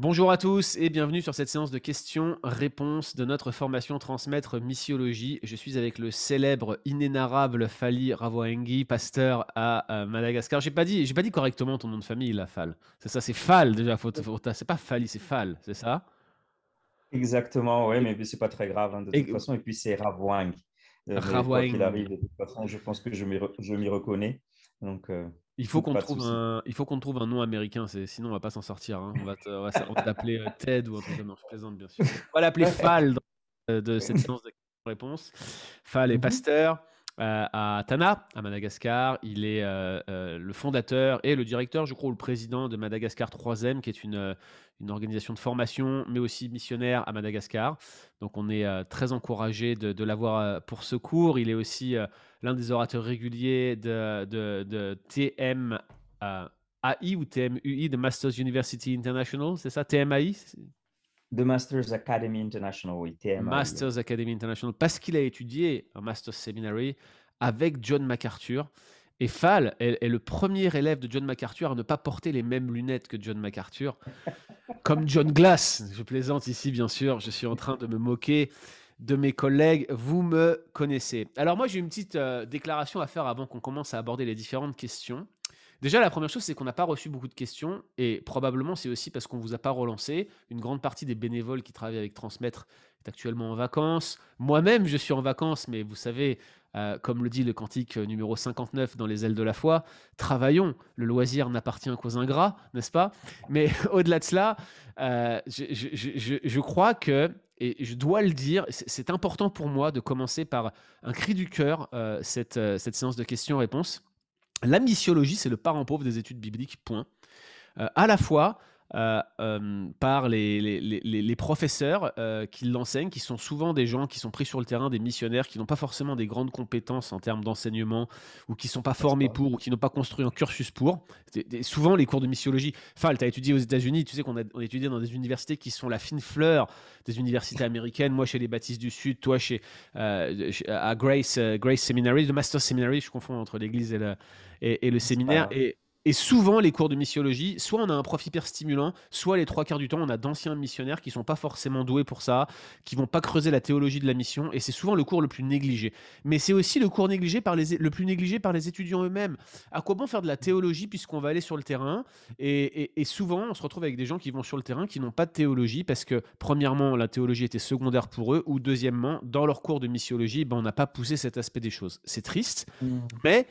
Bonjour à tous et bienvenue sur cette séance de questions-réponses de notre formation Transmettre Missiologie. Je suis avec le célèbre, inénarrable Fali Ravoahangy, pasteur à Madagascar. J'ai pas dit correctement ton nom de famille, là, Fal. C'est ça, c'est Fal déjà. C'est pas Fali, c'est Fal, c'est ça? Exactement, oui, mais c'est pas très grave hein, de toute façon. Et puis c'est Ravoahangy. Ravoahangy. De toute façon, je pense que je m'y reconnais. Donc. Il faut qu'on trouve un nom américain, sinon on va pas s'en sortir. Hein. On va t'appeler Ted ou un truc comme ça. Je plaisante bien sûr. On va l'appeler Fal de cette séance de réponse. Fal est pasteur à Tana, à Madagascar. Il est le fondateur et le directeur, je crois, ou le président de Madagascar 3ème, qui est une organisation de formation, mais aussi missionnaire à Madagascar. Donc on est très encouragé de l'avoir pour ce cours. Il est aussi l'un des orateurs réguliers de TMAI ou TMUI, de Master's University International, c'est ça, TMAI? The Master's Academy International, oui, TMAI. Master's Academy International, parce qu'il a étudié un Master's Seminary avec John MacArthur. Et Fal est le premier élève de John MacArthur à ne pas porter les mêmes lunettes que John MacArthur, comme John Glass. Je plaisante ici, bien sûr. Je suis en train de me moquer de mes collègues. Vous me connaissez. Alors moi, j'ai une petite déclaration à faire avant qu'on commence à aborder les différentes questions. Déjà, la première chose, c'est qu'on n'a pas reçu beaucoup de questions. Et probablement, c'est aussi parce qu'on ne vous a pas relancé. Une grande partie des bénévoles qui travaillent avec Transmettre est actuellement en vacances. Moi-même, je suis en vacances, mais vous savez... comme le dit le cantique numéro 59 dans les ailes de la foi, travaillons, le loisir n'appartient qu'aux ingrats, n'est-ce pas? Mais au-delà de cela, je crois que, et je dois le dire, c'est important pour moi de commencer par un cri du cœur, cette séance de questions-réponses. La missiologie, c'est le parent pauvre des études bibliques, point. À la fois... par les professeurs qui l'enseignent, qui sont souvent des gens qui sont pris sur le terrain, des missionnaires, qui n'ont pas forcément des grandes compétences en termes d'enseignement, ou qui ne sont pas formés pour, ou qui n'ont pas construit un cursus pour. Souvent, les cours de missiologie... Fal, tu as étudié aux États-Unis, tu sais qu'on a étudié dans des universités qui sont la fine fleur des universités américaines. Moi, chez les Baptistes du Sud, toi, à Grace Seminary, le Master Seminary, je confonds entre l'église et le séminaire. Et souvent, les cours de missiologie, soit on a un prof hyper stimulant, soit les trois quarts du temps, on a d'anciens missionnaires qui ne sont pas forcément doués pour ça, qui ne vont pas creuser la théologie de la mission, et c'est souvent le cours le plus négligé. Mais c'est aussi le cours négligé le plus négligé par les étudiants eux-mêmes. À quoi bon faire de la théologie puisqu'on va aller sur le terrain? Et souvent, on se retrouve avec des gens qui vont sur le terrain, qui n'ont pas de théologie, parce que, premièrement, la théologie était secondaire pour eux, ou deuxièmement, dans leur cours de missiologie, on n'a pas poussé cet aspect des choses. C'est triste, mais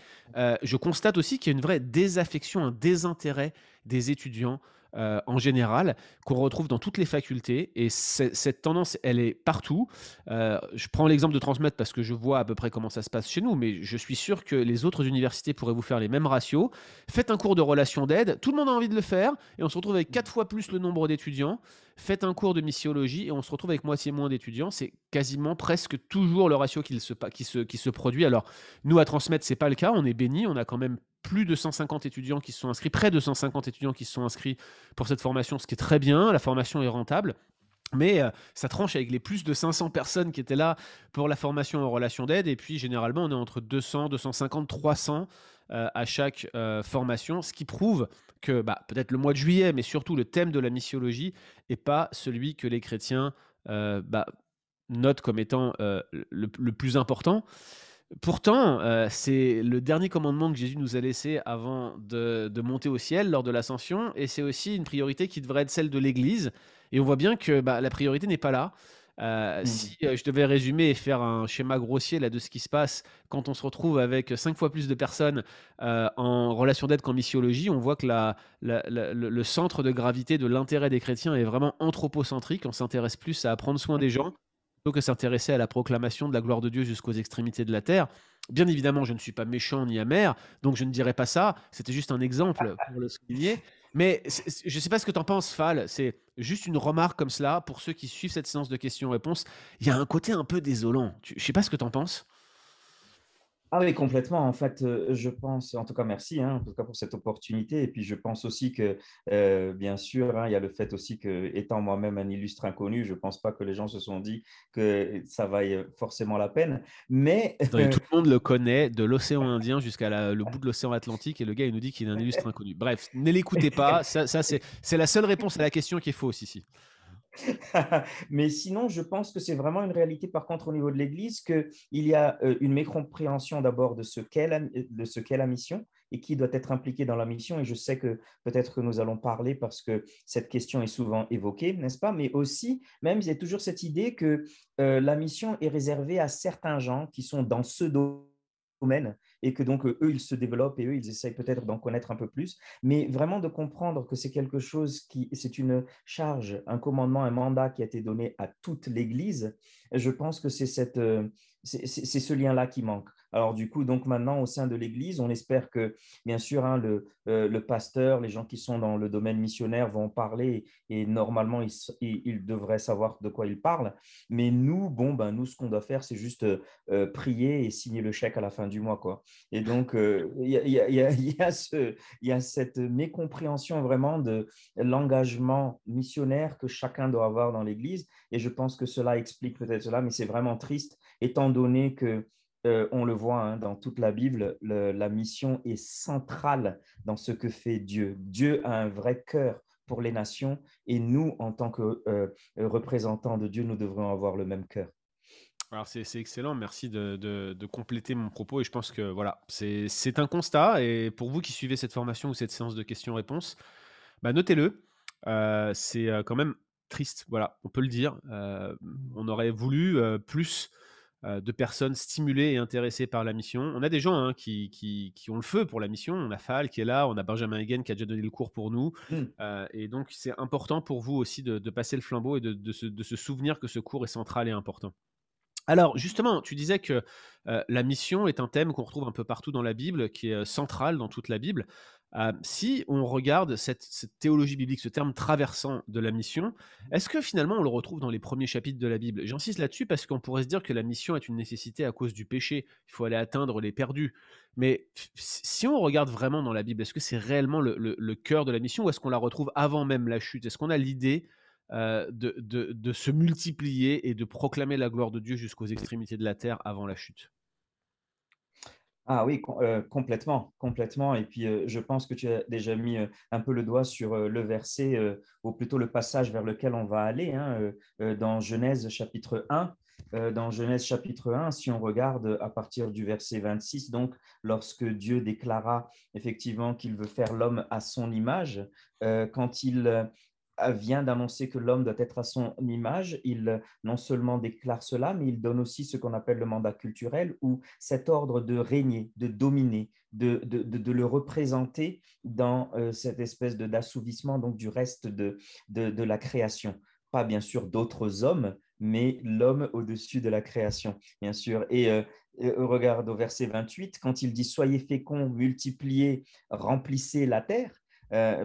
je constate aussi qu'il y a une vraie désaffection, un désintérêt des étudiants en général, qu'on retrouve dans toutes les facultés, et cette tendance, elle est partout. Je prends l'exemple de Transmettre parce que je vois à peu près comment ça se passe chez nous, mais je suis sûr que les autres universités pourraient vous faire les mêmes ratios. Faites un cours de relations d'aide, tout le monde a envie de le faire, et on se retrouve avec 4 fois plus le nombre d'étudiants. Faites un cours de missiologie, et on se retrouve avec moitié moins d'étudiants. C'est quasiment presque toujours le ratio qui se produit. Alors, nous, à Transmettre, c'est pas le cas, on est bénis, on a quand même plus de 150 étudiants qui se sont inscrits, près de 150 étudiants qui se sont inscrits pour cette formation, ce qui est très bien, la formation est rentable, mais ça tranche avec les plus de 500 personnes qui étaient là pour la formation en relation d'aide, et puis généralement on est entre 200, 250, 300 à chaque formation, ce qui prouve que peut-être le mois de juillet, mais surtout le thème de la missiologie n'est pas celui que les chrétiens notent comme étant le plus important. Pourtant, c'est le dernier commandement que Jésus nous a laissé avant de monter au ciel lors de l'ascension, et c'est aussi une priorité qui devrait être celle de l'Église. Et on voit bien que la priorité n'est pas là. Si je devais résumer et faire un schéma grossier là, de ce qui se passe quand on se retrouve avec 5 fois plus de personnes en relation d'aide qu'en missiologie, on voit que le centre de gravité de l'intérêt des chrétiens est vraiment anthropocentrique. On s'intéresse plus à prendre soin des gens que s'intéresser à la proclamation de la gloire de Dieu jusqu'aux extrémités de la terre. Bien évidemment, je ne suis pas méchant ni amer, donc je ne dirais pas ça. C'était juste un exemple pour le souligner. Mais je ne sais pas ce que tu en penses, Fal. C'est juste une remarque comme cela pour ceux qui suivent cette séance de questions-réponses. Il y a un côté un peu désolant. Je ne sais pas ce que tu en penses. Ah oui, complètement. En fait, je pense, en tout cas, merci hein, en tout cas pour cette opportunité. Et puis, je pense aussi que, bien sûr, hein, il y a le fait aussi que, étant moi-même un illustre inconnu, je ne pense pas que les gens se sont dit que ça vaille forcément la peine. Mais tout le monde le connaît, de l'océan Indien jusqu'à le bout de l'océan Atlantique. Et le gars, il nous dit qu'il est un illustre inconnu. Bref, ne l'écoutez pas. Ça c'est la seule réponse à la question qui est fausse ici. Mais sinon, je pense que c'est vraiment une réalité, par contre, au niveau de l'Église, qu'il y a une mécompréhension d'abord de ce qu'est la mission et qui doit être impliqué dans la mission. Et je sais que peut-être que nous allons parler parce que cette question est souvent évoquée, n'est-ce pas? Mais aussi, même, il y a toujours cette idée que la mission est réservée à certains gens qui sont dans ce domaine et que donc eux, ils se développent et eux, ils essayent peut-être d'en connaître un peu plus, mais vraiment de comprendre que c'est quelque chose qui, c'est une charge, un commandement, un mandat qui a été donné à toute l'Église. Je pense que c'est ce lien-là qui manque. Alors du coup, donc maintenant, au sein de l'Église, on espère que, bien sûr, hein, le pasteur, les gens qui sont dans le domaine missionnaire vont parler et normalement, ils devraient savoir de quoi ils parlent. Mais nous, nous, ce qu'on doit faire, c'est juste prier et signer le chèque à la fin du mois, quoi. Et donc, il y a cette mécompréhension vraiment de l'engagement missionnaire que chacun doit avoir dans l'Église. Et je pense que cela explique peut-être cela, mais c'est vraiment triste, étant donné que, on le voit hein, dans toute la Bible, la mission est centrale dans ce que fait Dieu. Dieu a un vrai cœur pour les nations et nous, en tant que représentants de Dieu, nous devrions avoir le même cœur. Alors c'est excellent, merci de compléter mon propos et je pense que voilà, c'est un constat et pour vous qui suivez cette formation ou cette séance de questions-réponses, notez-le, c'est quand même triste, voilà, on peut le dire, on aurait voulu plus de personnes stimulées et intéressées par la mission. On a des gens hein, qui ont le feu pour la mission, on a Fal qui est là, on a Benjamin Hagen qui a déjà donné le cours pour nous, et donc c'est important pour vous aussi de passer le flambeau et de se souvenir que ce cours est central et important. Alors justement, tu disais que la mission est un thème qu'on retrouve un peu partout dans la Bible, qui est central dans toute la Bible. Si on regarde cette théologie biblique, ce terme traversant de la mission, est-ce que finalement on le retrouve dans les premiers chapitres de la Bible? J'insiste là-dessus parce qu'on pourrait se dire que la mission est une nécessité à cause du péché, il faut aller atteindre les perdus. Mais si on regarde vraiment dans la Bible, est-ce que c'est réellement le cœur de la mission ou est-ce qu'on la retrouve avant même la chute? Est-ce qu'on a l'idée de se multiplier et de proclamer la gloire de Dieu jusqu'aux extrémités de la terre avant la chute? Ah oui, complètement. Et puis, je pense que tu as déjà mis un peu le doigt sur le verset, ou plutôt le passage vers lequel on va aller, hein, dans Genèse chapitre 1. Dans Genèse chapitre 1, si on regarde à partir du verset 26, donc lorsque Dieu déclara effectivement qu'il veut faire l'homme à son image, quand il vient d'annoncer que l'homme doit être à son image, il non seulement déclare cela, mais il donne aussi ce qu'on appelle le mandat culturel ou cet ordre de régner, de dominer, de le représenter dans cette espèce d'assouvissement donc, du reste de la création. Pas bien sûr d'autres hommes, mais l'homme au-dessus de la création, bien sûr. Et regarde au verset 28, quand il dit « Soyez féconds, multipliez, remplissez la terre »,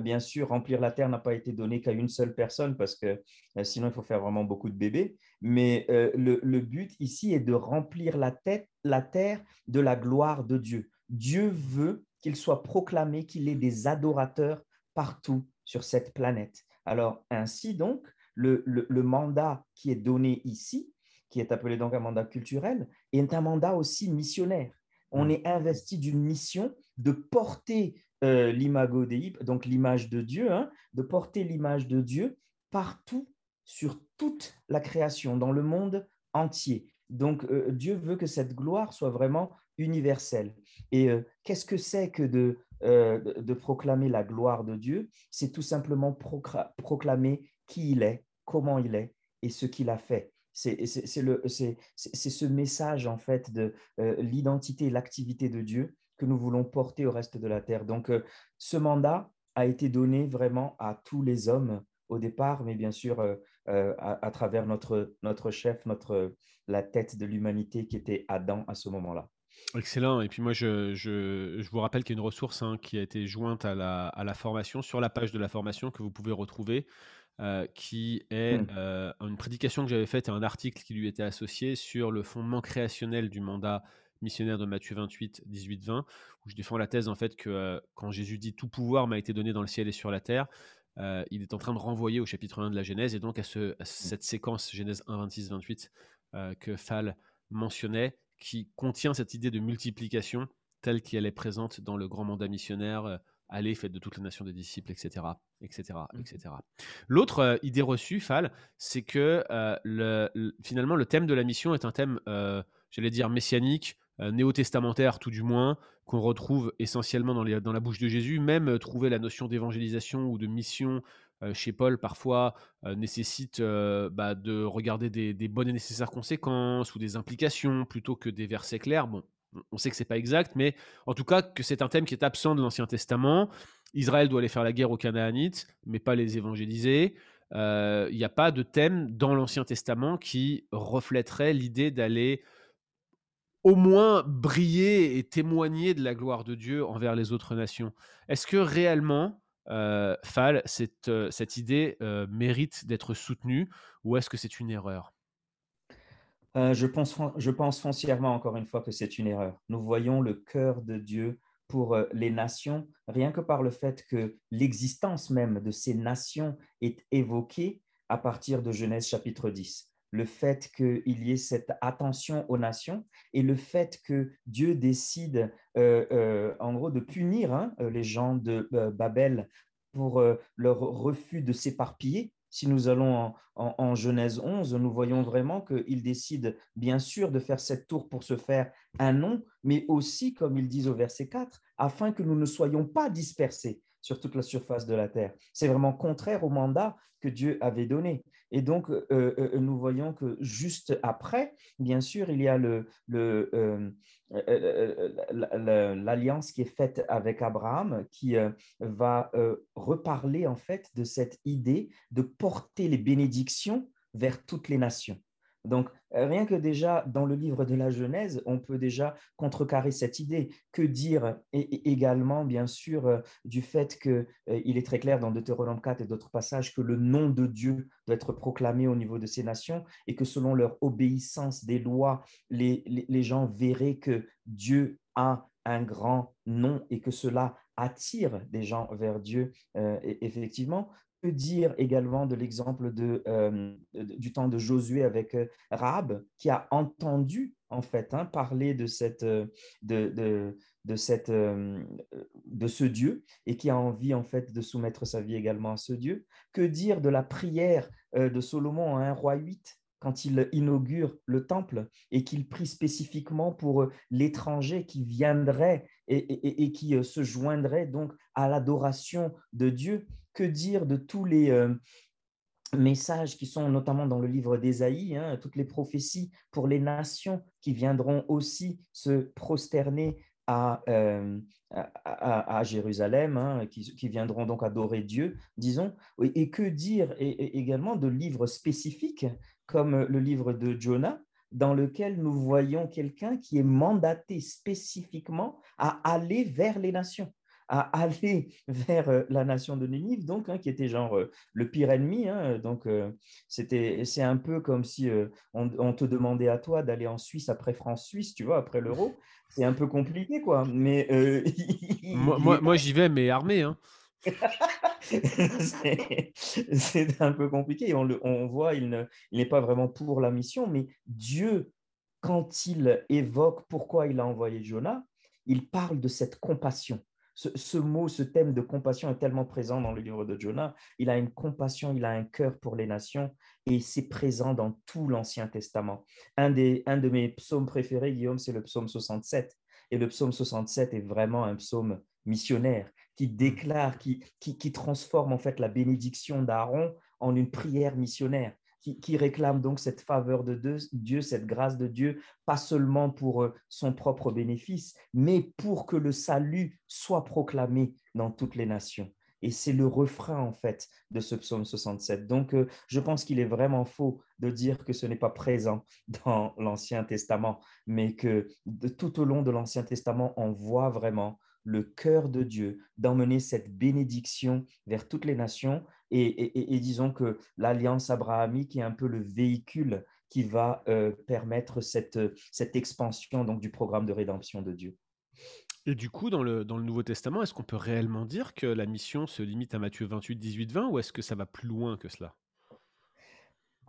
bien sûr, remplir la terre n'a pas été donné qu'à une seule personne parce que sinon il faut faire vraiment beaucoup de bébés, mais le but ici est de remplir la terre de la gloire de Dieu. Dieu veut qu'il soit proclamé, qu'il ait des adorateurs partout sur cette planète. Alors ainsi donc, le mandat qui est donné ici, qui est appelé donc un mandat culturel, est un mandat aussi missionnaire. On est investi d'une mission de porter l'imago Dei, donc l'image de Dieu, hein, de porter l'image de Dieu partout, sur toute la création, dans le monde entier. Donc, Dieu veut que cette gloire soit vraiment universelle. Et qu'est-ce que c'est que de proclamer la gloire de Dieu? C'est tout simplement proclamer qui il est, comment il est et ce qu'il a fait. C'est ce message, en fait, de l'identité et l'activité de Dieu que nous voulons porter au reste de la terre. Donc, ce mandat a été donné vraiment à tous les hommes au départ, mais bien sûr à travers notre chef, la tête de l'humanité qui était Adam à ce moment-là. Excellent. Et puis moi, je vous rappelle qu'il y a une ressource hein, qui a été jointe à la formation, sur la page de la formation que vous pouvez retrouver, qui est une prédication que j'avais faite et un article qui lui était associé sur le fondement créationnel du mandat missionnaire de Matthieu 28, 18-20, où je défends la thèse en fait que quand Jésus dit « Tout pouvoir m'a été donné dans le ciel et sur la terre », il est en train de renvoyer au chapitre 1 de la Genèse et donc à cette séquence Genèse 1, 26, 28 que Fal mentionnait, qui contient cette idée de multiplication telle qu'elle est présente dans le grand mandat missionnaire, allez, faites de toutes les nations des disciples, etc. etc., etc. L'autre idée reçue, Fal, c'est que finalement le thème de la mission est un thème, j'allais dire messianique, néo-testamentaire tout du moins, qu'on retrouve essentiellement dans la bouche de Jésus. Même trouver la notion d'évangélisation ou de mission chez Paul parfois nécessite de regarder des bonnes et nécessaires conséquences ou des implications plutôt que des versets clairs. Bon, on sait que ce n'est pas exact, mais en tout cas que c'est un thème qui est absent de l'Ancien Testament. Israël doit aller faire la guerre aux Canaanites, mais pas les évangéliser. Il n'y a pas de thème dans l'Ancien Testament qui reflèterait l'idée d'aller au moins briller et témoigner de la gloire de Dieu envers les autres nations. Est-ce que réellement, Fal, cette idée mérite d'être soutenue ou est-ce que c'est une erreur ? Je pense foncièrement, encore une fois, que c'est une erreur. Nous voyons le cœur de Dieu pour les nations, rien que par le fait que l'existence même de ces nations est évoquée à partir de Genèse chapitre 10. Le fait qu'il y ait cette attention aux nations et le fait que Dieu décide, en gros, de punir les gens de Babel pour leur refus de s'éparpiller. Si nous allons en Genèse 11, nous voyons vraiment qu'ils décident bien sûr de faire cette tour pour se faire un nom, mais aussi, comme ils disent au verset 4, afin que nous ne soyons pas dispersés sur toute la surface de la terre. C'est vraiment contraire au mandat que Dieu avait donné. Et donc, nous voyons que juste après, bien sûr, il y a l'alliance qui est faite avec Abraham qui va reparler en fait de cette idée de porter les bénédictions vers toutes les nations. Donc, rien que déjà dans le livre de la Genèse, on peut déjà contrecarrer cette idée. Que dire également, bien sûr, du fait qu'il est très clair dans Deutéronome 4 et d'autres passages que le nom de Dieu doit être proclamé au niveau de ces nations et que selon leur obéissance des lois, les gens verraient que Dieu a un grand nom et que cela attire des gens vers Dieu, effectivement. Que dire également de l'exemple du temps de Josué avec Rahab, qui a entendu en fait parler de ce Dieu et qui a envie en fait de soumettre sa vie également à ce Dieu. Que dire de la prière de Salomon à 1 roi 8 quand il inaugure le temple et qu'il prie spécifiquement pour l'étranger qui viendrait et qui se joindrait donc à l'adoration de Dieu. Que dire de tous les messages qui sont notamment dans le livre d'Ésaïe, toutes les prophéties pour les nations qui viendront aussi se prosterner à Jérusalem, qui viendront donc adorer Dieu, disons. Et que dire également de livres spécifiques comme le livre de Jonas, dans lequel nous voyons quelqu'un qui est mandaté spécifiquement à aller vers les nations, à aller vers la nation de Ninive, donc, qui était genre le pire ennemi. Donc, c'est un peu comme si on te demandait à toi d'aller en Suisse après France-Suisse, tu vois, après l'euro. C'est un peu compliqué, quoi. Mais, moi, j'y vais, mais armé. C'est un peu compliqué. On voit, il n'est pas vraiment pour la mission, mais Dieu, quand il évoque pourquoi il a envoyé Jonas, il parle de cette compassion. Ce thème de compassion est tellement présent dans le livre de Jonas. Il a une compassion, il a un cœur pour les nations et c'est présent dans tout l'Ancien Testament. Un de mes psaumes préférés, Guillaume, c'est le psaume 67. Et le psaume 67 est vraiment un psaume missionnaire qui déclare, qui transforme en fait la bénédiction d'Aaron en une prière missionnaire. Qui réclame donc cette faveur de Dieu, cette grâce de Dieu, pas seulement pour son propre bénéfice, mais pour que le salut soit proclamé dans toutes les nations. Et c'est le refrain, en fait, de ce psaume 67. Donc, je pense qu'il est vraiment faux de dire que ce n'est pas présent dans l'Ancien Testament, mais que tout au long de l'Ancien Testament, on voit vraiment le cœur de Dieu d'emmener cette bénédiction vers toutes les nations. Et disons que l'alliance abrahamique est un peu le véhicule qui va permettre cette expansion donc, du programme de rédemption de Dieu. Et du coup, dans le Nouveau Testament, est-ce qu'on peut réellement dire que la mission se limite à Matthieu 28, 18, 20 ou est-ce que ça va plus loin que cela ?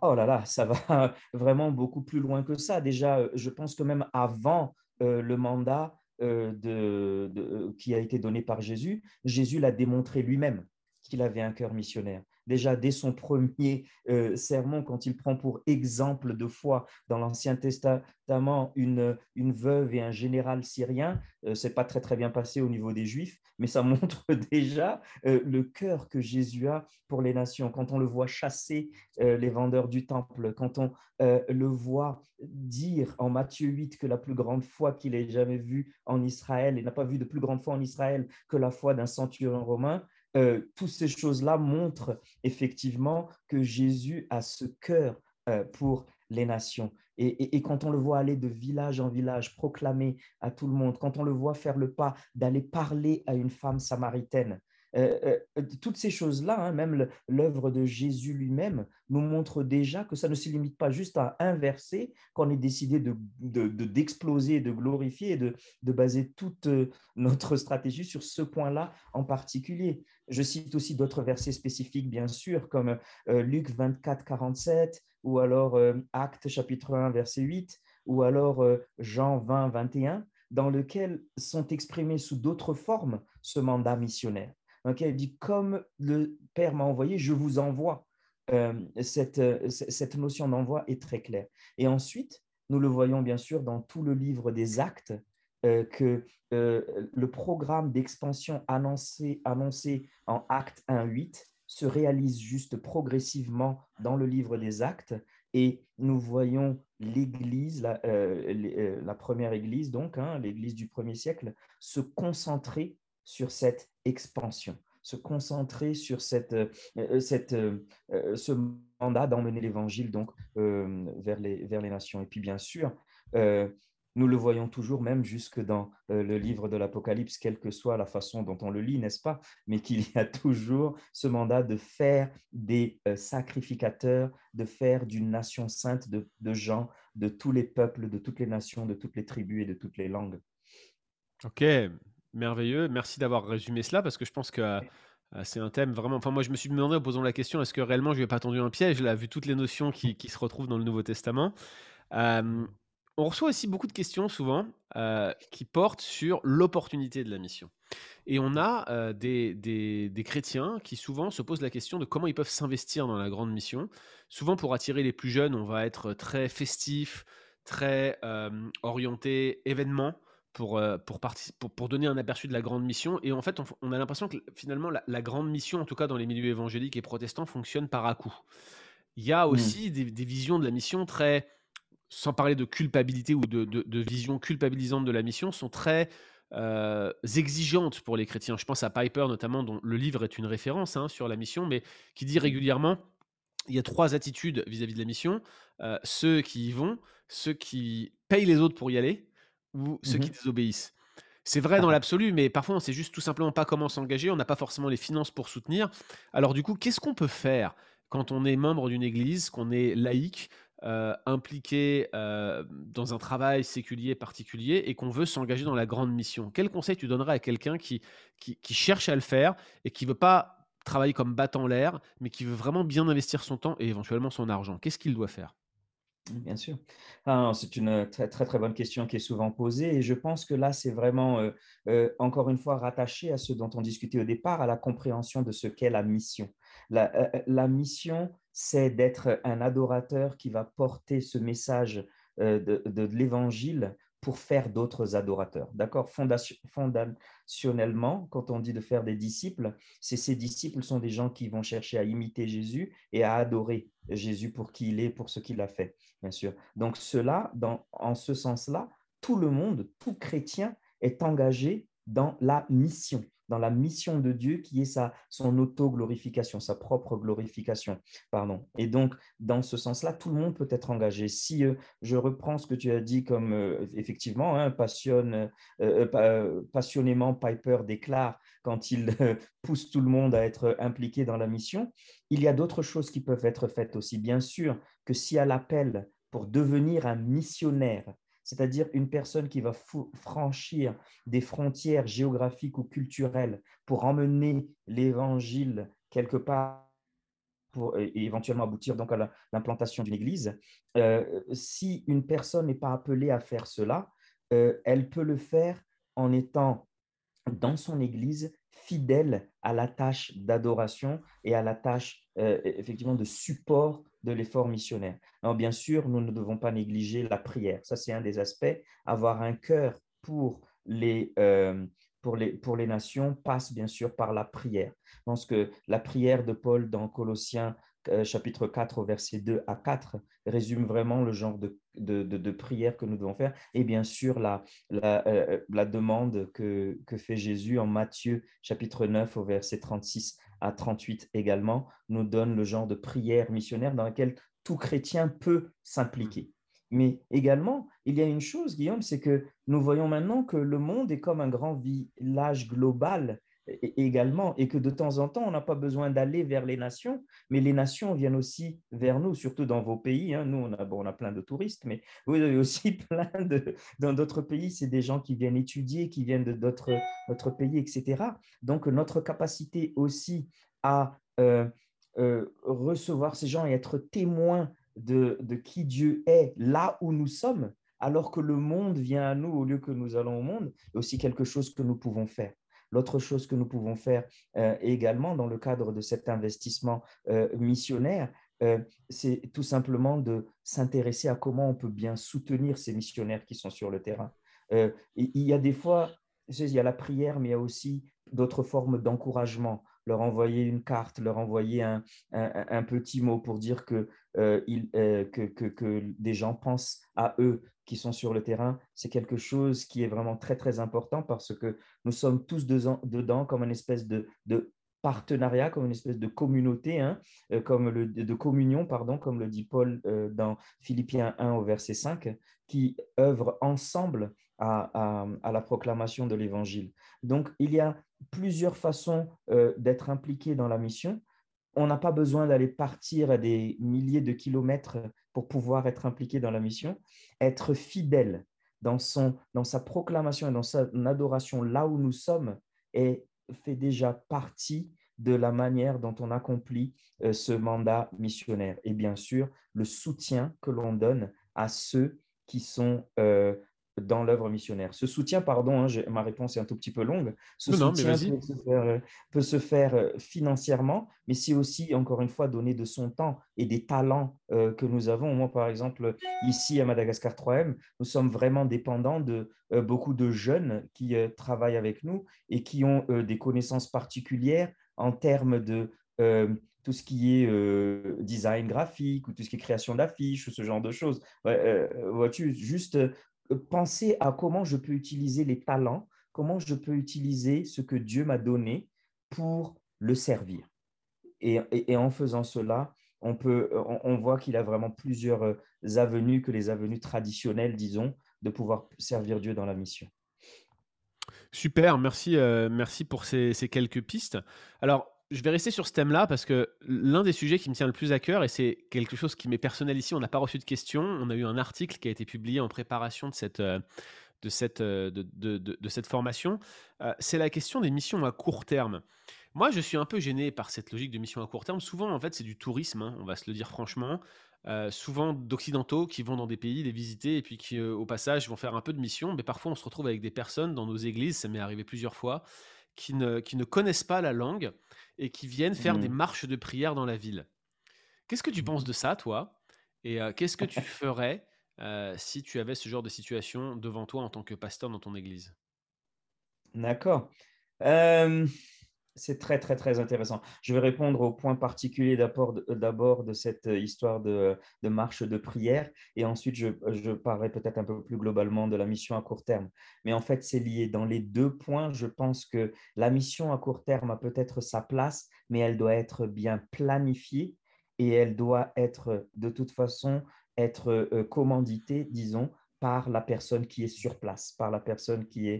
Oh là là, ça va vraiment beaucoup plus loin que ça. Déjà, je pense que même avant le mandat qui a été donné par Jésus, Jésus l'a démontré lui-même qu'il avait un cœur missionnaire. Déjà, dès son premier sermon, quand il prend pour exemple de foi dans l'Ancien Testament une veuve et un général syrien, ce n'est pas très, très bien passé au niveau des Juifs, mais ça montre déjà le cœur que Jésus a pour les nations. Quand on le voit chasser les vendeurs du temple, quand on le voit dire en Matthieu 8 que la plus grande foi qu'il ait jamais vue en Israël, il n'a pas vu de plus grande foi en Israël que la foi d'un centurion romain, toutes ces choses-là montrent effectivement que Jésus a ce cœur pour les nations. Et quand on le voit aller de village en village, proclamer à tout le monde, quand on le voit faire le pas d'aller parler à une femme samaritaine, toutes ces choses-là, hein, même l'œuvre de Jésus lui-même, nous montre déjà que ça ne se limite pas juste à un verset qu'on ait décidé d'exploser, de glorifier et de baser toute notre stratégie sur ce point-là en particulier. Je cite aussi d'autres versets spécifiques, bien sûr, comme Luc 24, 47, ou alors Actes chapitre 1, verset 8, ou alors Jean 20, 21, dans lequel sont exprimés sous d'autres formes ce mandat missionnaire. Okay, il dit « Comme le Père m'a envoyé, je vous envoie ». Cette notion d'envoi est très claire. Et ensuite, nous le voyons bien sûr dans tout le livre des Actes, que le programme d'expansion annoncé en Actes 1.8 se réalise juste progressivement dans le livre des Actes. Et nous voyons l'Église, la première Église, donc, hein, l'Église du 1er siècle, se concentrer sur cette expansion, se concentrer sur ce mandat d'emmener l'Évangile donc, vers les nations. Et puis bien sûr, nous le voyons toujours même jusque dans le livre de l'Apocalypse, quelle que soit la façon dont on le lit, n'est-ce pas? Mais qu'il y a toujours ce mandat de faire des sacrificateurs, de faire d'une nation sainte de gens, de tous les peuples, de toutes les nations, de toutes les tribus et de toutes les langues. Ok. Merveilleux, merci d'avoir résumé cela parce que je pense que c'est un thème vraiment... Enfin, moi, je me suis demandé en posant la question, est-ce que réellement je lui ai pas tendu un piège là, vu toutes les notions qui se retrouvent dans le Nouveau Testament. On reçoit aussi beaucoup de questions souvent qui portent sur l'opportunité de la mission. Et on a des chrétiens qui souvent se posent la question de comment ils peuvent s'investir dans la grande mission. Souvent, pour attirer les plus jeunes, on va être très festif, très orienté événement. Pour donner un aperçu de la grande mission. Et en fait, on a l'impression que finalement, la grande mission, en tout cas dans les milieux évangéliques et protestants, fonctionne par à-coups. Il y a aussi des visions de la mission très, sans parler de culpabilité ou de vision culpabilisante de la mission, sont très exigeantes pour les chrétiens. Je pense à Piper notamment, dont le livre est une référence hein, sur la mission, mais qui dit régulièrement, il y a trois attitudes vis-à-vis de la mission. Ceux qui y vont, ceux qui payent les autres pour y aller, ou ceux qui désobéissent. C'est vrai dans l'absolu, mais parfois on ne sait juste tout simplement pas comment s'engager, on n'a pas forcément les finances pour soutenir. Alors du coup, qu'est-ce qu'on peut faire quand on est membre d'une église, qu'on est laïque, impliqué dans un travail séculier particulier et qu'on veut s'engager dans la grande mission? Quel conseil tu donnerais à quelqu'un qui cherche à le faire et qui ne veut pas travailler comme bat en l'air, mais qui veut vraiment bien investir son temps et éventuellement son argent? Qu'est-ce qu'il doit faire ? Bien sûr. Alors, c'est une très, très, très bonne question qui est souvent posée et je pense que là, c'est vraiment, encore une fois, rattaché à ce dont on discutait au départ, à la compréhension de ce qu'est la mission. La mission, c'est d'être un adorateur qui va porter ce message de l'Évangile pour faire d'autres adorateurs. D'accord ? Fondationnellement, quand on dit de faire des disciples, ces disciples sont des gens qui vont chercher à imiter Jésus et à adorer Jésus pour qui il est, pour ce qu'il a fait, bien sûr. Donc cela, en ce sens-là, tout le monde, tout chrétien est engagé dans la mission de Dieu qui est son auto-glorification, sa propre glorification. Et donc, dans ce sens-là, tout le monde peut être engagé. Si je reprends ce que tu as dit comme, effectivement, hein, passionnément, Piper déclare quand il pousse tout le monde à être impliqué dans la mission, il y a d'autres choses qui peuvent être faites aussi. Bien sûr que si à l'appel, pour devenir un missionnaire, c'est-à-dire une personne qui va franchir des frontières géographiques ou culturelles pour emmener l'Évangile quelque part pour éventuellement aboutir donc à l'implantation d'une église. Si une personne n'est pas appelée à faire cela, elle peut le faire en étant dans son église fidèle à la tâche d'adoration et à la tâche effectivement de support de l'effort missionnaire. Alors, bien sûr, nous ne devons pas négliger la prière. Ça, c'est un des aspects. Avoir un cœur pour les nations passe bien sûr par la prière. Je pense que la prière de Paul dans Colossiens chapitre 4, verset 2 à 4, résume vraiment le genre de prière que nous devons faire. Et bien sûr, la demande que fait Jésus en Matthieu, chapitre 9, au verset 36 à 38 également, nous donne le genre de prière missionnaire dans laquelle tout chrétien peut s'impliquer. Mais également, il y a une chose, Guillaume, c'est que nous voyons maintenant que le monde est comme un grand village global, également, et que de temps en temps, on n'a pas besoin d'aller vers les nations, mais les nations viennent aussi vers nous, surtout dans vos pays. Nous, on a plein de touristes, mais vous avez aussi plein dans d'autres pays, c'est des gens qui viennent étudier, qui viennent de d'autres pays, etc. Donc, notre capacité aussi à recevoir ces gens et être témoin de qui Dieu est là où nous sommes, alors que le monde vient à nous au lieu que nous allons au monde, est aussi quelque chose que nous pouvons faire. L'autre chose que nous pouvons faire également dans le cadre de cet investissement missionnaire, c'est tout simplement de s'intéresser à comment on peut bien soutenir ces missionnaires qui sont sur le terrain. Il y a des fois, il y a la prière, mais il y a aussi d'autres formes d'encouragement. Leur envoyer une carte, leur envoyer un petit mot pour dire que des gens pensent à eux qui sont sur le terrain, c'est quelque chose qui est vraiment très, très important parce que nous sommes tous dedans comme une espèce de partenariat, comme une espèce de communauté, comme le dit Paul dans Philippiens 1 au verset 5, qui œuvrent ensemble à la proclamation de l'Évangile. Donc, il y a plusieurs façons d'être impliqué dans la mission. On n'a pas besoin d'aller partir à des milliers de kilomètres pour pouvoir être impliqué dans la mission. Être fidèle dans sa proclamation et dans son adoration là où nous sommes fait déjà partie de la manière dont on accomplit ce mandat missionnaire. Et bien sûr, le soutien que l'on donne à ceux qui sont dans l'œuvre missionnaire. Ce soutien, ma réponse est un tout petit peu longue, soutien peut se faire financièrement, mais c'est aussi, encore une fois, donner de son temps et des talents que nous avons. Moi, par exemple, ici à Madagascar 3ème, nous sommes vraiment dépendants de beaucoup de jeunes qui travaillent avec nous et qui ont des connaissances particulières en termes de tout ce qui est design graphique ou tout ce qui est création d'affiches ou ce genre de choses. Vois-tu, juste penser à comment je peux utiliser les talents, comment je peux utiliser ce que Dieu m'a donné pour le servir. Et en faisant cela, on voit qu'il a vraiment plusieurs avenues que les avenues traditionnelles, disons, de pouvoir servir Dieu dans la mission. Super, merci pour ces quelques pistes. Alors, je vais rester sur ce thème-là parce que l'un des sujets qui me tient le plus à cœur, et c'est quelque chose qui m'est personnel ici, on n'a pas reçu de questions, on a eu un article qui a été publié en préparation de cette formation, c'est la question des missions à court terme. Moi, je suis un peu gêné par cette logique de mission à court terme. Souvent, en fait, c'est du tourisme, on va se le dire franchement. Souvent d'occidentaux qui vont dans des pays les visiter et puis qui au passage vont faire un peu de mission, mais parfois on se retrouve avec des personnes dans nos églises, ça m'est arrivé plusieurs fois, qui ne connaissent pas la langue et qui viennent faire des marches de prière dans la ville. Qu'est-ce que tu penses de ça, toi ? Et qu'est-ce que tu ferais si tu avais ce genre de situation devant toi en tant que pasteur dans ton église ? D'accord. C'est très, très, très intéressant. Je vais répondre au point particulier d'abord de cette histoire de marche de prière et ensuite je parlerai peut-être un peu plus globalement de la mission à court terme. Mais en fait, c'est lié. Dans les deux points, je pense que la mission à court terme a peut-être sa place, mais elle doit être bien planifiée et elle doit être de toute façon commanditée, disons, par la personne qui est sur place, par la personne qui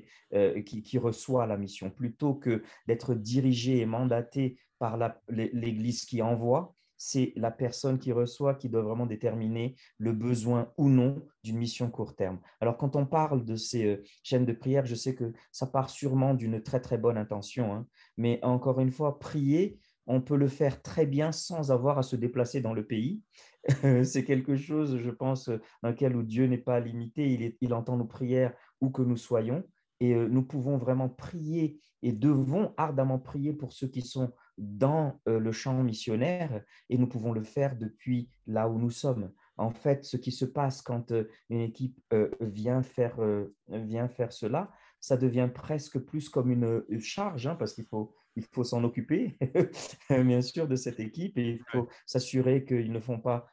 reçoit la mission, plutôt que d'être dirigée et mandatée par l'Église qui envoie. c'est la personne qui reçoit qui doit vraiment déterminer le besoin ou non d'une mission court terme. Alors, quand on parle de ces chaînes de prière, je sais que ça part sûrement d'une très, très bonne intention, hein, mais encore une fois, prier, on peut le faire très bien sans avoir à se déplacer dans le pays. C'est quelque chose, je pense, dans lequel où Dieu n'est pas limité, il entend nos prières où que nous soyons. Et nous pouvons vraiment prier et devons ardemment prier pour ceux qui sont dans le champ missionnaire, et nous pouvons le faire depuis là où nous sommes. En fait, ce qui se passe quand une équipe vient faire cela, ça devient presque plus comme une charge, hein, parce qu'il faut... Il faut s'en occuper, bien sûr, de cette équipe, et il faut s'assurer qu'ils ne font pas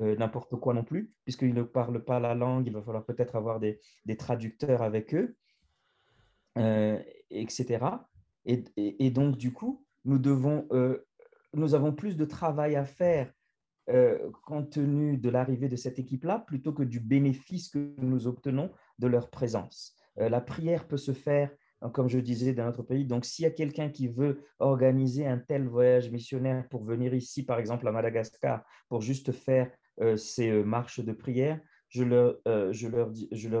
n'importe quoi non plus, puisqu'ils ne parlent pas la langue, il va falloir peut-être avoir des traducteurs avec eux, etc. Et donc, du coup, nous avons plus de travail à faire compte tenu de l'arrivée de cette équipe-là, plutôt que du bénéfice que nous obtenons de leur présence. La prière peut se faire, comme je disais, dans notre pays. Donc, s'il y a quelqu'un qui veut organiser un tel voyage missionnaire pour venir ici, par exemple à Madagascar, pour juste faire ces marches de prière, je leur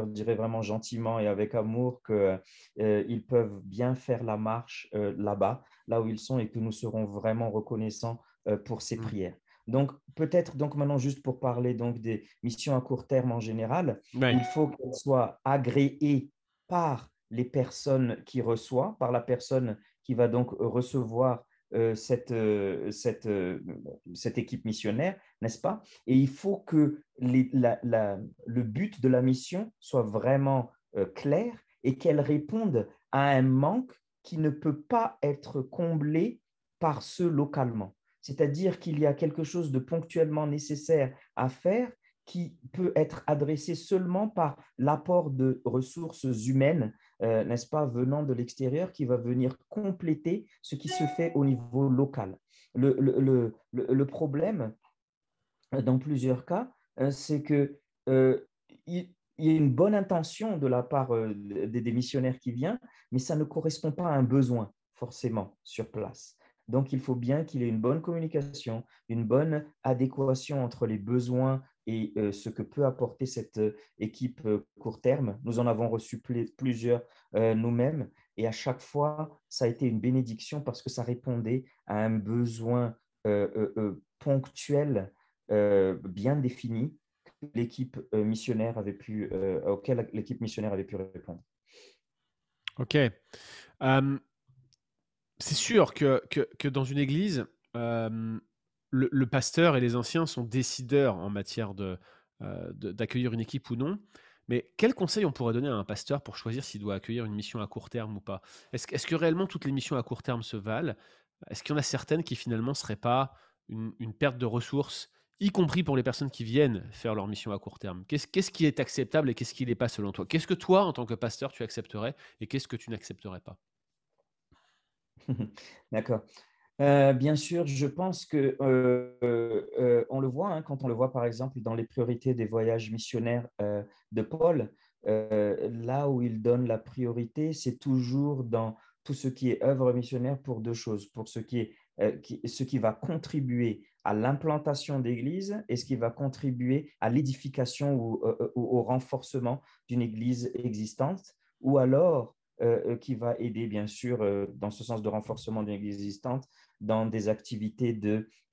dirais vraiment gentiment et avec amour qu'ils peuvent bien faire la marche là-bas, là où ils sont, et que nous serons vraiment reconnaissants pour ces prières. Donc, peut-être, donc maintenant, juste pour parler donc, des missions à court terme en général, il faut qu'elles soient agréées par les personnes qui reçoivent, par la personne qui va donc recevoir cette équipe missionnaire, n'est-ce pas? Et il faut que le but de la mission soit vraiment clair, et qu'elle réponde à un manque qui ne peut pas être comblé par ceux localement. C'est-à-dire qu'il y a quelque chose de ponctuellement nécessaire à faire qui peut être adressé seulement par l'apport de ressources humaines, n'est-ce pas, venant de l'extérieur, qui va venir compléter ce qui se fait au niveau local. Le problème, dans plusieurs cas, c'est qu'il y a une bonne intention de la part des missionnaires qui viennent, mais ça ne correspond pas à un besoin, forcément, sur place. Donc, il faut bien qu'il y ait une bonne communication, une bonne adéquation entre les besoins et ce que peut apporter cette équipe court terme. Nous en avons reçu plusieurs nous-mêmes, et à chaque fois, ça a été une bénédiction parce que ça répondait à un besoin ponctuel, bien défini, auquel l'équipe missionnaire avait pu répondre. OK. C'est sûr que dans une église, le pasteur et les anciens sont décideurs en matière d'accueillir une équipe ou non. Mais quel conseil on pourrait donner à un pasteur pour choisir s'il doit accueillir une mission à court terme ou pas? Est-ce que réellement toutes les missions à court terme se valent? Est-ce qu'il y en a certaines qui finalement ne seraient pas une perte de ressources, y compris pour les personnes qui viennent faire leur mission à court terme? Qu'est-ce qui est acceptable et qu'est-ce qui n'est pas selon toi? Qu'est-ce que toi, en tant que pasteur, tu accepterais et qu'est-ce que tu n'accepterais pas? D'accord. Bien sûr, je pense que on le voit, hein, quand on le voit par exemple dans les priorités des voyages missionnaires de Paul, là où il donne la priorité, c'est toujours dans tout ce qui est œuvre missionnaire pour deux choses, pour ce qui va contribuer à l'implantation d'églises et ce qui va contribuer à l'édification ou au renforcement d'une église existante, ou alors qui va aider, bien sûr, dans ce sens de renforcement d'une église existante, dans des activités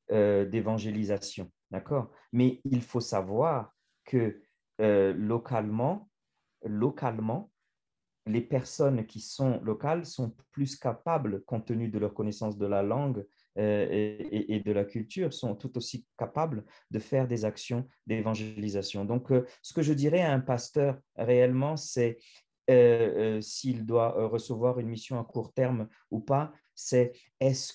d'évangélisation. D'accord? Mais il faut savoir que localement, les personnes qui sont locales sont plus capables, compte tenu de leur connaissance de la langue et de la culture, sont tout aussi capables de faire des actions d'évangélisation. Donc, ce que je dirais à un pasteur réellement, c'est s'il doit recevoir une mission à court terme ou pas, c'est est-ce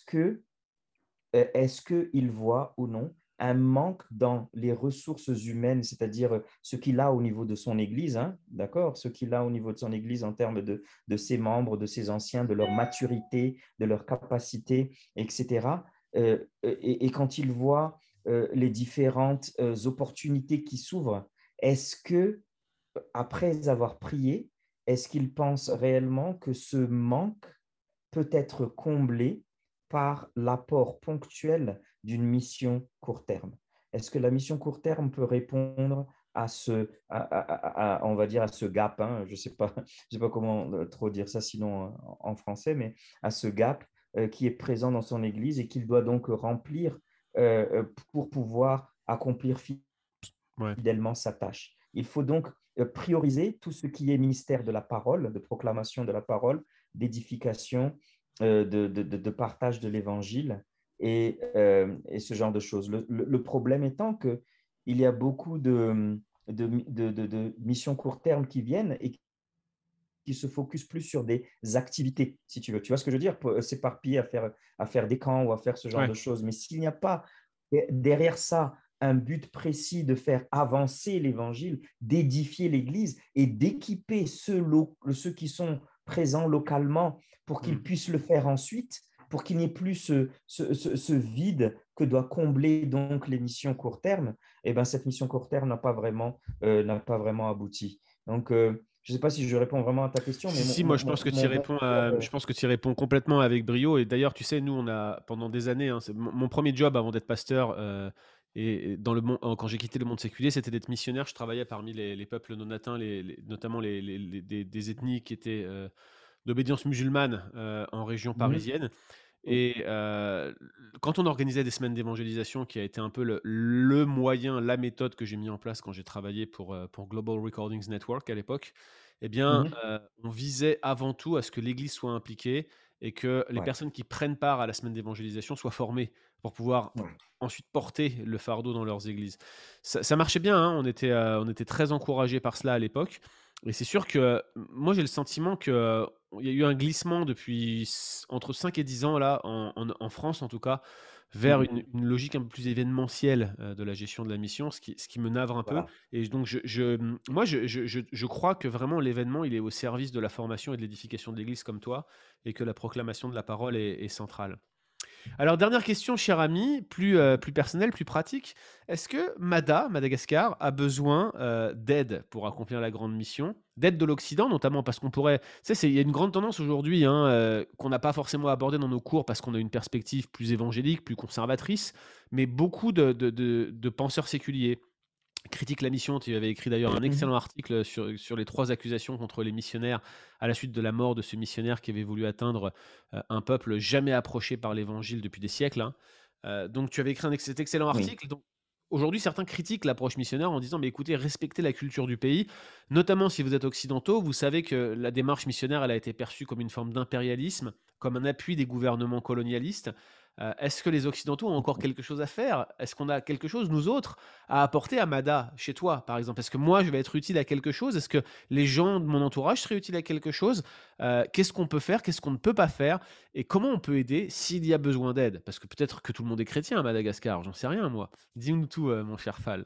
qu'il voit ou non un manque dans les ressources humaines, c'est-à-dire ce qu'il a au niveau de son église, hein, d'accord, ce qu'il a au niveau de son église en termes de ses membres, de ses anciens, de leur maturité, de leur capacité, etc. Et quand il voit les différentes opportunités qui s'ouvrent, est-ce que, après avoir prié, est-ce qu'il pense réellement que ce manque peut être comblé par l'apport ponctuel d'une mission court terme? Est-ce que la mission court terme peut répondre à on va dire à ce gap, hein, je sais pas comment trop dire ça sinon en français, mais à ce gap qui est présent dans son Église et qu'il doit donc remplir pour pouvoir accomplir fidèlement sa tâche. Il faut donc prioriser tout ce qui est ministère de la parole, de proclamation de la parole, d'édification, de partage de l'Évangile et ce genre de choses. Le problème étant que il y a beaucoup de missions court terme qui viennent et qui se focus plus sur des activités, si tu veux. Tu vois ce que je veux dire? S'éparpiller à faire des camps ou à faire ce genre de choses. Mais s'il n'y a pas derrière ça un but précis de faire avancer l'Évangile, d'édifier l'Église et d'équiper ceux qui sont présents localement pour qu'ils puissent le faire ensuite, pour qu'il n'y ait plus ce vide que doit combler donc les missions court terme, eh ben, cette mission court terme n'a pas vraiment abouti. Donc, je ne sais pas si je réponds vraiment à ta question. Mais je pense que tu y réponds complètement avec brio. Et d'ailleurs, tu sais, nous, on a pendant des années, hein, mon premier job avant d'être pasteur, et dans le monde, quand j'ai quitté le monde séculier, c'était d'être missionnaire. Je travaillais parmi les peuples non atteints, notamment des ethnies qui étaient... d'obédience musulmane en région parisienne. Et quand on organisait des semaines d'évangélisation, qui a été un peu le moyen, la méthode que j'ai mis en place quand j'ai travaillé pour Global Recordings Network à l'époque, eh bien, on visait avant tout à ce que l'Église soit impliquée et que les personnes qui prennent part à la semaine d'évangélisation soient formées pour pouvoir ensuite porter le fardeau dans leurs églises. Ça marchait bien, hein, on était très encouragés par cela à l'époque. Et c'est sûr que moi, j'ai le sentiment qu'il y a eu un glissement depuis entre 5 et 10 ans, là, en France en tout cas, vers une logique un peu plus événementielle de la gestion de la mission, ce qui me navre un peu. Et donc, je crois que vraiment l'événement, il est au service de la formation et de l'édification de l'Église comme toi, et que la proclamation de la parole est centrale. Alors, dernière question, cher ami, plus personnelle, plus pratique. Est-ce que Madagascar a besoin d'aide pour accomplir la grande mission, d'aide de l'Occident notamment, parce qu'on pourrait... Tu sais, il y a une grande tendance aujourd'hui qu'on n'a pas forcément abordée dans nos cours parce qu'on a une perspective plus évangélique, plus conservatrice, mais beaucoup de penseurs séculiers critiquent la mission. Tu avais écrit d'ailleurs un excellent article sur les 3 accusations contre les missionnaires à la suite de la mort de ce missionnaire qui avait voulu atteindre un peuple jamais approché par l'évangile depuis des siècles, hein. Donc tu avais écrit cet excellent article. Donc, aujourd'hui, certains critiquent l'approche missionnaire en disant « mais écoutez, respectez la culture du pays, notamment si vous êtes occidentaux, vous savez que la démarche missionnaire, elle a été perçue comme une forme d'impérialisme, comme un appui des gouvernements colonialistes. » Est-ce que les Occidentaux ont encore quelque chose à faire? Est-ce qu'on a quelque chose, nous autres, à apporter à Mada, chez toi, par exemple? Est-ce que moi, je vais être utile à quelque chose? Est-ce que les gens de mon entourage seraient utiles à quelque chose? Qu'est-ce qu'on peut faire? Qu'est-ce qu'on ne peut pas faire? Et comment on peut aider s'il y a besoin d'aide? Parce que peut-être que tout le monde est chrétien à Madagascar, j'en sais rien, moi. Dis-nous tout, mon cher Fal.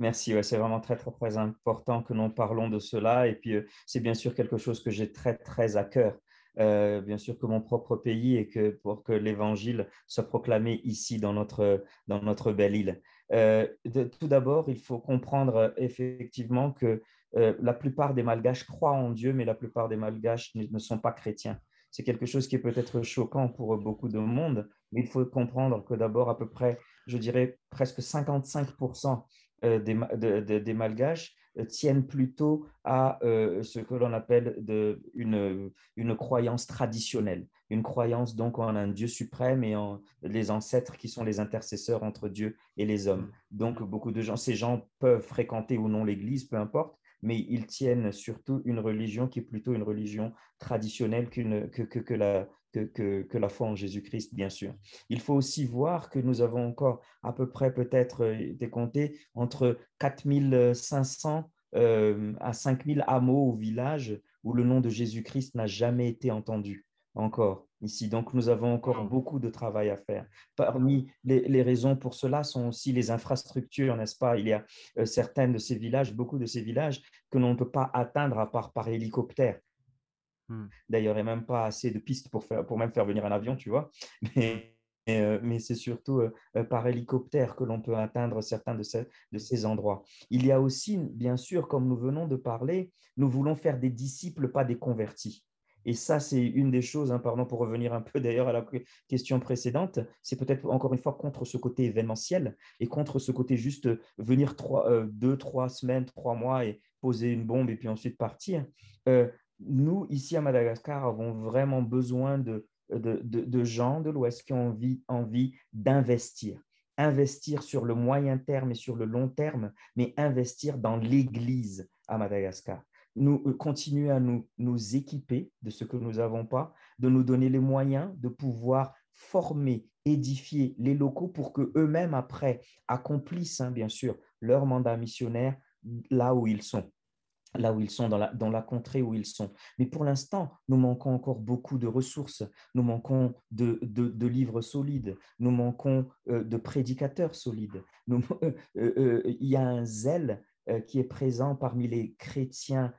Merci, c'est vraiment très, très, très important que nous parlons de cela. Et puis, c'est bien sûr quelque chose que j'ai très, très à cœur. Bien sûr que mon propre pays et que pour que l'Évangile soit proclamé ici dans notre belle île. Tout d'abord, il faut comprendre effectivement que la plupart des Malgaches croient en Dieu, mais la plupart des Malgaches ne sont pas chrétiens. C'est quelque chose qui est peut-être choquant pour beaucoup de monde, mais il faut comprendre que d'abord à peu près, je dirais presque 55% des Malgaches tiennent plutôt à ce que l'on appelle une croyance traditionnelle, une croyance donc en un Dieu suprême et en les ancêtres qui sont les intercesseurs entre Dieu et les hommes. Donc beaucoup de gens, ces gens peuvent fréquenter ou non l'Église, peu importe, mais ils tiennent surtout une religion qui est plutôt une religion traditionnelle que la foi en Jésus-Christ, bien sûr. Il faut aussi voir que nous avons encore à peu près peut-être été comptés entre 4500 à 5000 hameaux ou villages où le nom de Jésus-Christ n'a jamais été entendu encore ici. Donc, nous avons encore beaucoup de travail à faire. Parmi les raisons pour cela sont aussi les infrastructures, n'est-ce pas? Il y a beaucoup de ces villages que l'on ne peut pas atteindre à part par hélicoptère. D'ailleurs, il n'y a même pas assez de pistes pour même faire venir un avion, tu vois. Mais c'est surtout par hélicoptère que l'on peut atteindre certains de ces endroits. Il y a aussi, bien sûr, comme nous venons de parler, nous voulons faire des disciples, pas des convertis. Et ça, c'est une des choses, hein, pardon, pour revenir un peu d'ailleurs à la question précédente, c'est peut-être encore une fois contre ce côté événementiel et contre ce côté juste venir trois semaines, trois mois et poser une bombe et puis ensuite partir. Nous, ici à Madagascar, avons vraiment besoin de gens de l'Ouest qui ont envie d'investir. Investir sur le moyen terme et sur le long terme, mais investir dans l'Église à Madagascar. Nous continuer à nous équiper de ce que nous n'avons pas, de nous donner les moyens de pouvoir former, édifier les locaux pour qu'eux-mêmes, après, accomplissent, hein, bien sûr, leur mandat missionnaire là où ils sont, dans la contrée où ils sont. Mais pour l'instant, nous manquons encore beaucoup de ressources, nous manquons de livres solides, nous manquons de prédicateurs solides. Il y a un zèle qui est présent parmi les chrétiens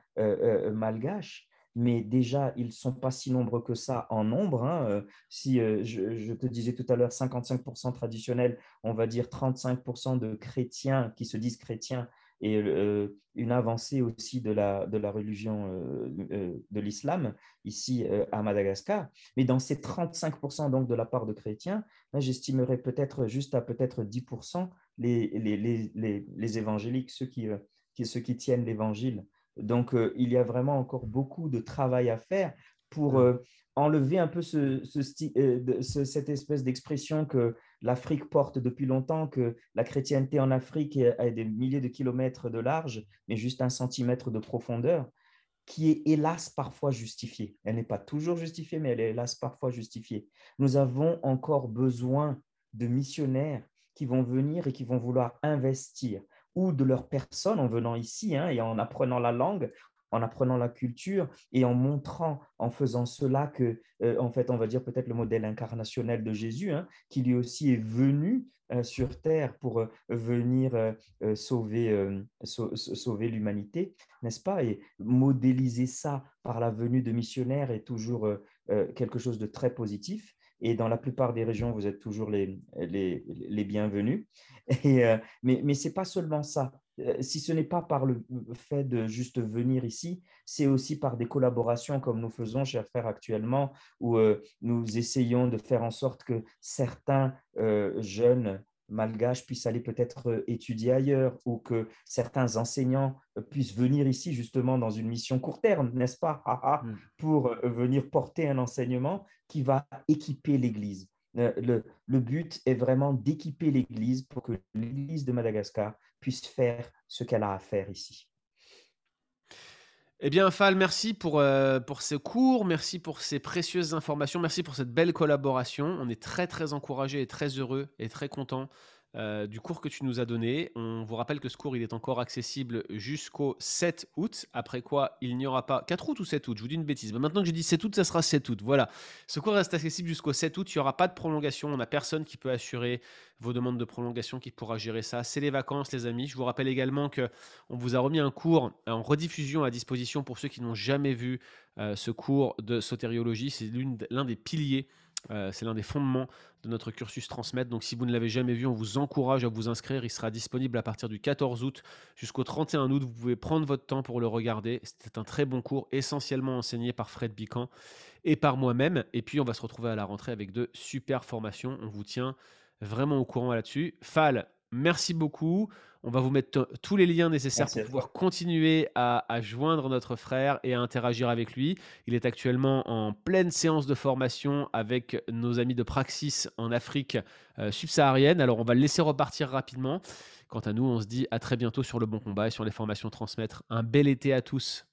malgaches, mais déjà, ils ne sont pas si nombreux que ça en nombre. Hein. Si je te disais tout à l'heure 55% traditionnels, on va dire 35% de chrétiens qui se disent chrétiens, et une avancée aussi de la religion de l'islam ici à Madagascar. Mais dans ces 35% donc de la part de chrétiens, hein, j'estimerais peut-être juste à peut-être 10% les évangéliques, ceux qui tiennent l'évangile. Donc, il y a vraiment encore beaucoup de travail à faire pour enlever un peu cette espèce d'expression que l'Afrique porte depuis longtemps, que la chrétienté en Afrique a des milliers de kilomètres de large, mais juste 1 centimètre de profondeur, qui est hélas parfois justifiée. Elle n'est pas toujours justifiée, mais elle est hélas parfois justifiée. Nous avons encore besoin de missionnaires qui vont venir et qui vont vouloir investir, ou de leur personne en venant ici, hein, et en apprenant la langue, en apprenant la culture et en montrant, en faisant cela que, en fait, on va dire peut-être le modèle incarnationnel de Jésus, hein, qui lui aussi est venu sur terre pour venir sauver l'humanité, n'est-ce pas? Et modéliser ça par la venue de missionnaires est toujours quelque chose de très positif. Et dans la plupart des régions, vous êtes toujours les bienvenus. Mais ce n'est pas seulement ça. Si ce n'est pas par le fait de juste venir ici, c'est aussi par des collaborations comme nous faisons, chers frères, actuellement, où nous essayons de faire en sorte que certains jeunes malgaches puissent aller peut-être étudier ailleurs, ou que certains enseignants puissent venir ici justement dans une mission court terme, n'est-ce pas, pour venir porter un enseignement qui va équiper l'Église. Le but est vraiment d'équiper l'Église pour que l'Église de Madagascar puisse faire ce qu'elle a à faire ici. Eh bien, Fal, merci pour ce cours, merci pour ces précieuses informations, merci pour cette belle collaboration. On est très, très encouragés et très heureux et très contents du cours que tu nous as donné. On vous rappelle que ce cours, il est encore accessible jusqu'au 7 août, après quoi il n'y aura pas... 4 août ou 7 août ? Je vous dis une bêtise. Mais maintenant que je dis 7 août, ça sera 7 août. Voilà. Ce cours reste accessible jusqu'au 7 août. Il n'y aura pas de prolongation. On n'a personne qui peut assurer vos demandes de prolongation, qui pourra gérer ça. C'est les vacances, les amis. Je vous rappelle également qu'on vous a remis un cours en rediffusion à disposition pour ceux qui n'ont jamais vu ce cours de sotériologie. C'est l'un des piliers, c'est l'un des fondements de notre cursus Transmettre. Donc si vous ne l'avez jamais vu, on vous encourage à vous inscrire. Il sera disponible à partir du 14 août jusqu'au 31 août. Vous pouvez prendre votre temps pour le regarder. C'était un très bon cours, essentiellement enseigné par Fred Bican et par moi-même. Et puis on va se retrouver à la rentrée avec de super formations. On vous tient vraiment au courant là-dessus. Fal, merci beaucoup. On va vous mettre tous les liens nécessaires pour pouvoir continuer à joindre notre frère et à interagir avec lui. Il est actuellement en pleine séance de formation avec nos amis de Praxis en Afrique subsaharienne. Alors, on va le laisser repartir rapidement. Quant à nous, on se dit à très bientôt sur Le Bon Combat et sur les formations Transmettre. Un bel été à tous.